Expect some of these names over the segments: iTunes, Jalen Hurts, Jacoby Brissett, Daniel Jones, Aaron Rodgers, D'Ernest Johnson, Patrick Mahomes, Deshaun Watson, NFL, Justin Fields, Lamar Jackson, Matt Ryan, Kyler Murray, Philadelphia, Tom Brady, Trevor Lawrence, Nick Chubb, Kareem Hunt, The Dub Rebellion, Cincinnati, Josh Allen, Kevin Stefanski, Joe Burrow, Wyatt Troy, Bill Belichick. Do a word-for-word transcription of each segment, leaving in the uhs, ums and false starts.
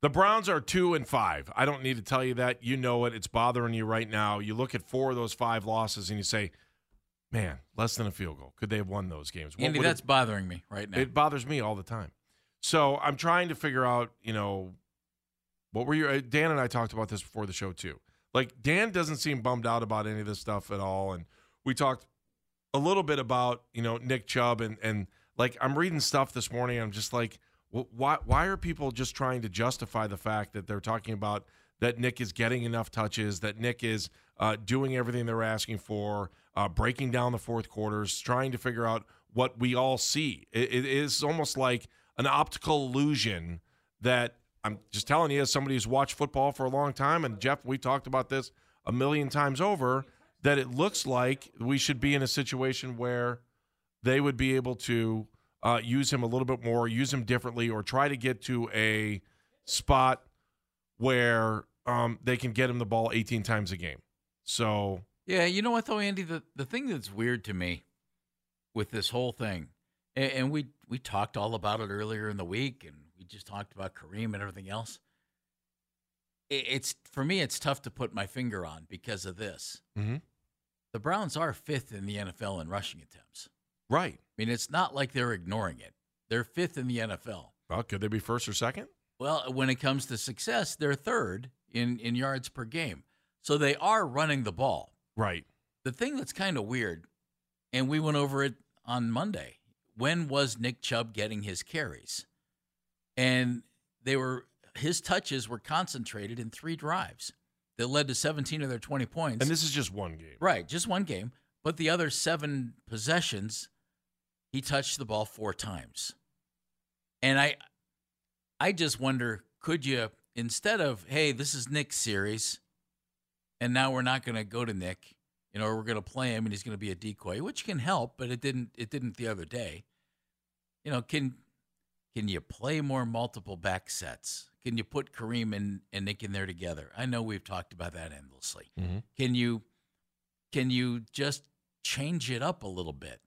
The Browns are two and five. I don't need to tell you that. You know it. It's bothering you right now. You look at four of those five losses and you say, man, less than a field goal. Could they have won those games? What Andy, that's it, bothering me right now. It bothers me all the time. So I'm trying to figure out, you know, what were your – Dan and I talked about this before the show too. Like, Dan doesn't seem bummed out about any of this stuff at all. And we talked a little bit about, you know, Nick Chubb. And, and like, I'm reading stuff this morning. I'm just like, well, why, why are people just trying to justify the fact that they're talking about that Nick is getting enough touches, that Nick is uh, doing everything they're asking for, uh, breaking down the fourth quarters, trying to figure out what we all see. It, it is almost like an optical illusion that – I'm just telling you, as somebody who's watched football for a long time, and Jeff, we talked about this a million times over, that it looks like we should be in a situation where they would be able to uh, use him a little bit more, use him differently, or try to get to a spot where um, they can get him the ball eighteen times a game. So, yeah, you know what, though, Andy? The, the thing that's weird to me with this whole thing, and, and we, we talked all about it earlier in the week, and we just talked about Kareem and everything else. It's, for me, it's tough to put my finger on because of this. Mm-hmm. The Browns are fifth in the N F L in rushing attempts. Right. I mean, it's not like they're ignoring it. They're fifth in the N F L. Well, could they be first or second? Well, when it comes to success, they're third in, in yards per game. So they are running the ball. Right. The thing that's kind of weird, and we went over it on Monday, when was Nick Chubb getting his carries? And they were, his touches were concentrated in three drives that led to seventeen of their twenty points. And this is just one game. Right, just one game. But the other seven possessions, he touched the ball four times. And I I just wonder, could you, instead of, hey, this is Nick's series, and now we're not going to go to Nick, you know, or we're going to play him and he's going to be a decoy, which can help, but it didn't it didn't the other day. You know, can... Can you play more multiple back sets? Can you put Kareem and, and Nick in there together? I know we've talked about that endlessly. Mm-hmm. Can you can you just change it up a little bit?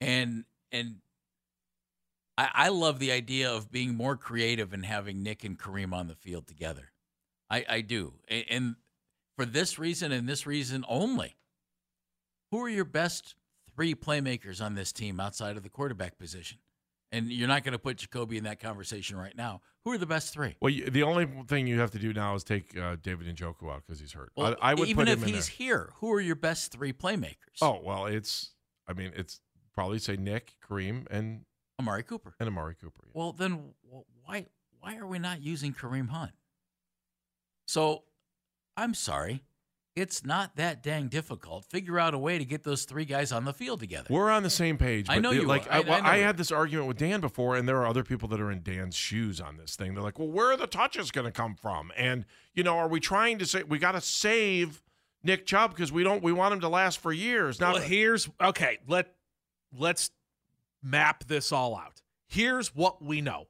And and I, I love the idea of being more creative and having Nick and Kareem on the field together. I, I do. And, and for this reason and this reason only, who are your best three playmakers on this team outside of the quarterback position? And you're not going to put Jacoby in that conversation right now. Who are the best three? Well, you, the only thing you have to do now is take uh, David Njoku out because he's hurt. Well, I, I would even put him if he's there. Here, who are your best three playmakers? Oh, well, it's – I mean, it's probably say Nick, Kareem, and – Amari Cooper. And Amari Cooper, yeah. Well, then why why are we not using Kareem Hunt? So, I'm sorry. It's not that dang difficult. Figure out a way to get those three guys on the field together. We're on the same page. But I know you like, I, I, well, I, know I had this argument with Dan before, and there are other people that are in Dan's shoes on this thing. They're like, well, where are the touches going to come from? And, you know, are we trying to say we got to save Nick Chubb because we don't we want him to last for years? Now, well, here's – okay, let, let's map this all out. Here's what we know.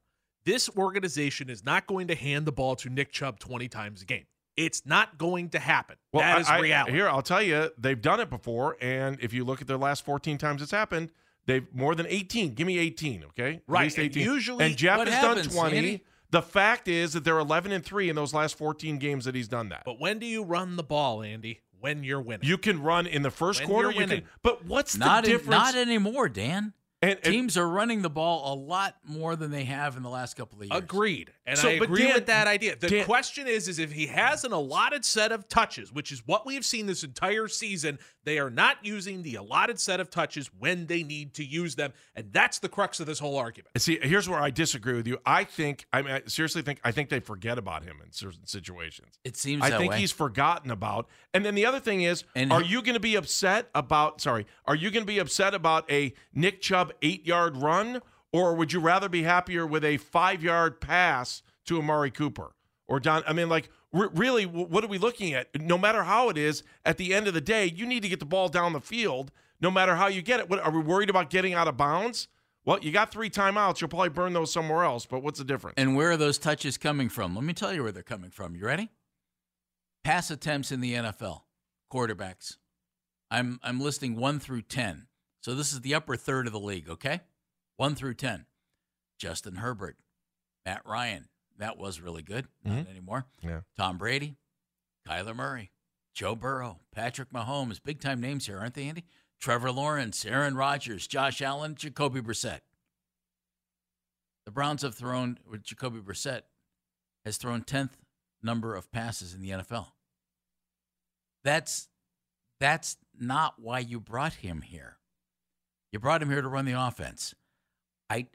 This organization is not going to hand the ball to Nick Chubb twenty times a game. It's not going to happen. Well, that is I, reality. I, here, I'll tell you, they've done it before, and if you look at their last fourteen times it's happened, they've more than eighteen. Give me eighteen, okay? Right. At least eighteen. And usually, and Jeff has happens, done twenty. Andy? The fact is that they're eleven and three in those last fourteen games that he's done that. But when do you run the ball, Andy? When you're winning. You can run in the first when quarter. You can, but what's not the difference? In, not anymore, Dan. And, and teams are running the ball a lot more than they have in the last couple of years. Agreed. And so, I agree Dan, with that idea. The Dan, question is, is if he has an allotted set of touches, which is what we've seen this entire season, they are not using the allotted set of touches when they need to use them. And that's the crux of this whole argument. See, here's where I disagree with you. I think, I mean, I seriously think, I think they forget about him in certain situations. It seems I that think way. He's forgotten about. And then the other thing is, and are he, you going to be upset about, sorry, are you going to be upset about a Nick Chubb eight-yard run, or would you rather be happier with a five-yard pass to Amari Cooper or Don? I mean, like, re- really, w- what are we looking at? No matter how it is, at the end of the day, you need to get the ball down the field no matter how you get it. What, are we worried about getting out of bounds? Well, you got three timeouts. You'll probably burn those somewhere else, but what's the difference? And where are those touches coming from? Let me tell you where they're coming from. You ready? Pass attempts in the N F L. Quarterbacks. I'm I'm listing one through ten. So this is the upper third of the league, okay? one through ten. Justin Herbert, Matt Ryan. that was really good. Not mm-hmm. anymore. Yeah. Tom Brady, Kyler Murray, Joe Burrow, Patrick Mahomes. Big-time names here, aren't they, Andy? Trevor Lawrence, Aaron Rodgers, Josh Allen, Jacoby Brissett. The Browns have thrown, with Jacoby Brissett, has thrown tenth number of passes in the N F L. That's that's not why you brought him here. You brought him here to run the offense. I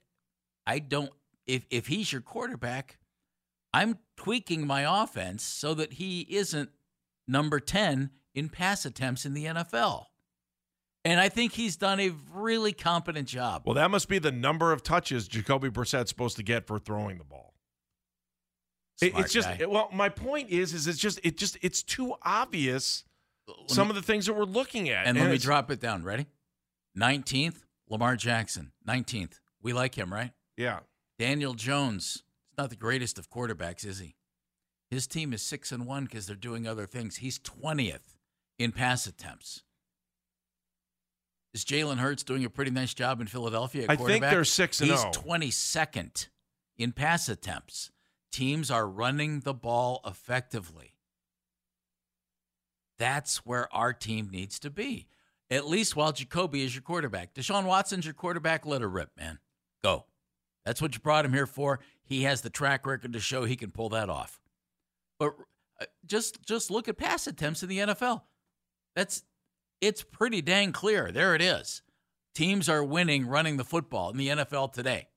I don't if if he's your quarterback, I'm tweaking my offense so that he isn't number ten in pass attempts in the N F L. And I think he's done a really competent job. Well, that must be the number of touches Jacoby Brissett's supposed to get for throwing the ball. Smart it's just it, well, my point is, is it's just it just it's too obvious some of the things that we're looking at. And, and let me drop it down. Ready? nineteenth, Lamar Jackson. nineteenth. We like him, right? Yeah. Daniel Jones. He's not the greatest of quarterbacks, is he? His team is six and one because they're doing other things. He's twentieth in pass attempts. Is Jalen Hurts doing a pretty nice job in Philadelphia at quarterback? I think they're six and zero. He's twenty-second in pass attempts. Teams are running the ball effectively. That's where our team needs to be, at least while Jacoby is your quarterback. Deshaun Watson's your quarterback. Let her rip, man. Go. That's what you brought him here for. He has the track record to show he can pull that off. But just just look at pass attempts in the N F L. That's it's pretty dang clear. There it is. Teams are winning running the football in the N F L today.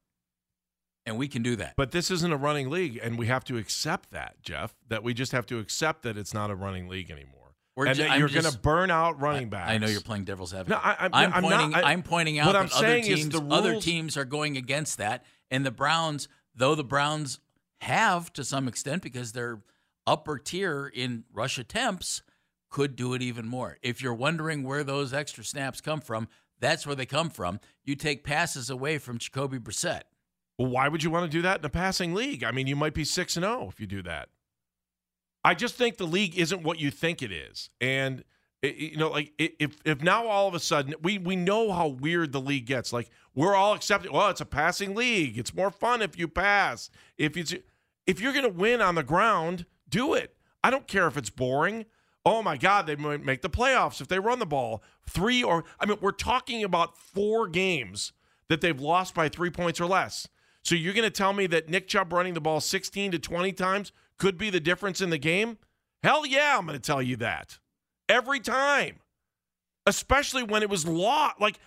And we can do that. But this isn't a running league, and we have to accept that, Jeff, that we just have to accept that it's not a running league anymore. We're and ju- that I'm you're going to burn out running I, backs. I know you're playing devil's advocate. No, I, I'm, I'm, I'm, pointing, not, I, I'm pointing out that other teams, the rules... other teams are going against that, and the Browns, though the Browns have to some extent because they're upper tier in rush attempts, could do it even more. If you're wondering where those extra snaps come from, that's where they come from. You take passes away from Jacoby Brissett. Well, why would you want to do that in a passing league? I mean, you might be six and oh if you do that. I just think the league isn't what you think it is. And, it, you know, like, if if now all of a sudden, we, we know how weird the league gets. Like, we're all accepting, well, it's a passing league. It's more fun if you pass. If, you, if you're going to win on the ground, do it. I don't care if it's boring. Oh, my God, they might make the playoffs if they run the ball. Three or, I mean, we're talking about four games that they've lost by three points or less. So you're going to tell me that Nick Chubb running the ball sixteen to twenty times could be the difference in the game? Hell yeah, I'm going to tell you that. Every time. Especially when it was lost. Like,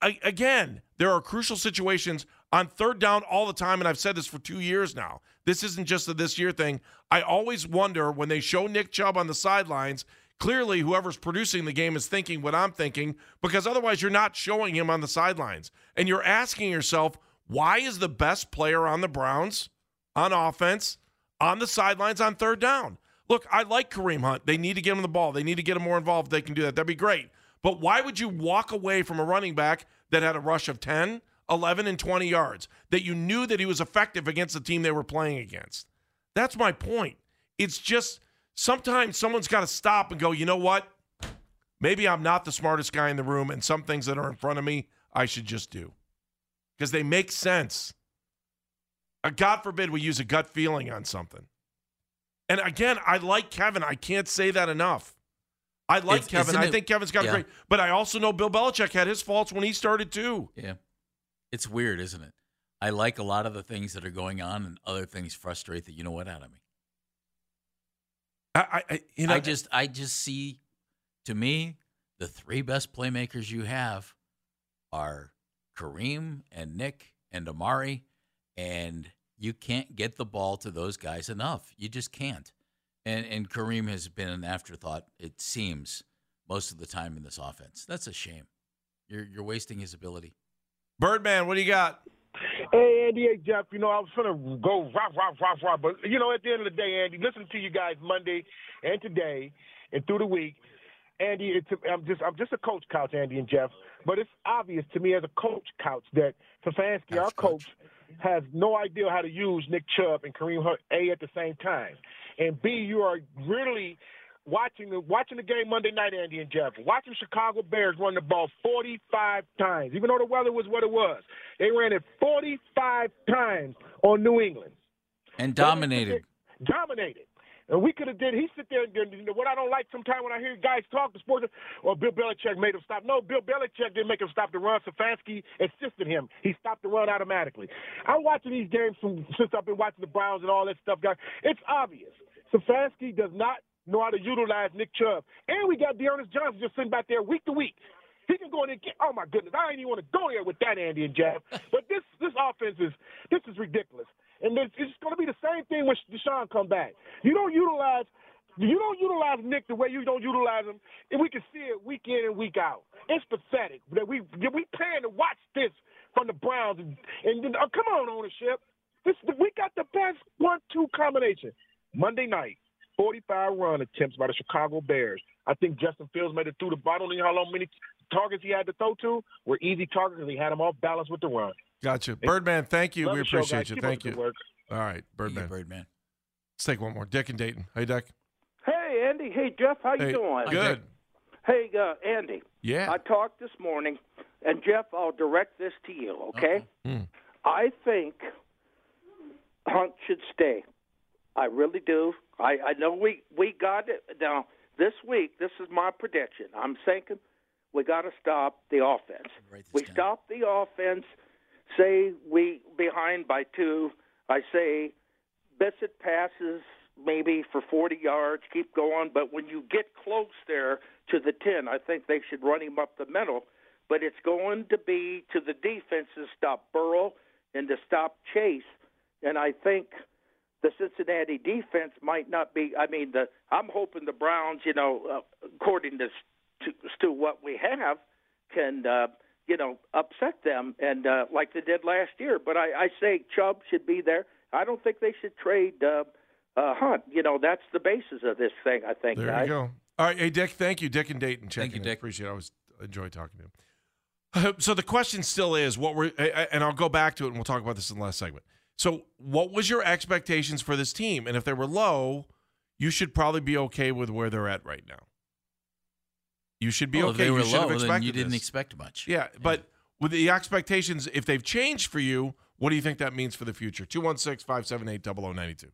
I, again, there are crucial situations on third down all the time, and I've said this for two years now. This isn't just a this year thing. I always wonder when they show Nick Chubb on the sidelines, clearly whoever's producing the game is thinking what I'm thinking, because otherwise you're not showing him on the sidelines. And you're asking yourself, why is the best player on the Browns, on offense, on the sidelines on third down? Look, I like Kareem Hunt. They need to get him the ball. They need to get him more involved. They can do that. That'd be great. But why would you walk away from a running back that had a rush of ten, eleven, and twenty yards, that you knew that he was effective against the team they were playing against? That's my point. It's just sometimes someone's got to stop and go, you know what? Maybe I'm not the smartest guy in the room, and some things that are in front of me I should just do. Because they make sense. God forbid we use a gut feeling on something. And again, I like Kevin. I can't say that enough. I like it's, Kevin. I think it, Kevin's got yeah. great. But I also know Bill Belichick had his faults when he started too. Yeah. It's weird, isn't it? I like a lot of the things that are going on, and other things frustrate the you know what out of me. I, I, you know, I just, I just see, to me, the three best playmakers you have are Kareem and Nick and Amari, and you can't get the ball to those guys enough. You just can't. And and Kareem has been an afterthought, it seems, most of the time in this offense. That's a shame. You're you're wasting his ability. Birdman, what do you got? Hey, Andy, hey, Jeff. You know, I was going to go rah, rah, rah, rah. But, you know, at the end of the day, Andy, listen to you guys Monday and today and through the week. Andy, it's, I'm just I'm just a coach couch, Andy and Jeff, but it's obvious to me as a coach couch that Stefanski, our coach, has no idea how to use Nick Chubb and Kareem Hunt, A, at the same time, and B, you are really watching the watching the game Monday night, Andy and Jeff, watching Chicago Bears run the ball forty-five times, even though the weather was what it was. They ran it forty-five times on New England. And dominated. Dominated. And we could have did. He sit there and did, you know, what I don't like sometimes when I hear guys talk to sports, well, Bill Belichick made him stop. No, Bill Belichick didn't make him stop the run. Stefanski assisted him. He stopped the run automatically. I'm watching these games from, since I've been watching the Browns and all that stuff, guys. It's obvious. Stefanski does not know how to utilize Nick Chubb. And we got D'Ernest Johnson just sitting back there week to week. He can go in and get, oh, my goodness, I ain't even want to go there with that Andy and Jab. But this this offense is this is ridiculous. And it's, it's going to be the same thing when Deshaun come back. You don't utilize you don't utilize Nick the way you don't utilize him, and we can see it week in and week out. It's pathetic that we we plan to watch this from the Browns. And, and oh, come on, ownership. This we got the best one two combination. Monday night, forty-five run attempts by the Chicago Bears. I think Justin Fields made it through the bottom. I don't know how long many targets he had to throw to were easy targets because he had them off balance with the run. Gotcha. Birdman, thank you. Love we appreciate show, you. Keep thank you. Work. All right, Birdman. Yeah, Birdman. Let's take one more. Dick and Dayton. Hey, Dick. Hey, Andy. Hey, Jeff. How hey, you doing? Good. Hey, uh, Andy. Yeah. I talked this morning, and, Jeff, I'll direct this to you, okay? Uh-huh. Mm. I think Hunt should stay. I really do. I, I know we, we got it. Now, this week, this is my prediction. I'm thinking we got to stop the offense. We down. Stop the offense. Say we behind by two. I say Bissett passes maybe for forty yards, keep going. But when you get close there to the ten, I think they should run him up the middle. But it's going to be to the defense to stop Burrow and to stop Chase. And I think the Cincinnati defense might not be – I mean, the I'm hoping the Browns, you know, uh, according to, to, to what we have, can uh, – you know, upset them and uh, like they did last year. But I, I say Chubb should be there. I don't think they should trade uh, uh, Hunt. You know, that's the basis of this thing, I think. There guys. You go. All right, hey, Dick, thank you. Dick and Dayton checking Thank you, Dick. In. Appreciate it. I always enjoy talking to him. Uh, so the question still is, what were, and I'll go back to it, and we'll talk about this in the last segment. So what was your expectations for this team? And if they were low, you should probably be okay with where they're at right now. You should be well, okay. If they were you should low, have expected then you didn't this. Expect much. Yeah, but yeah. with the expectations, if they've changed for you, what do you think that means for the future? two one six, five seven eight, zero zero nine two.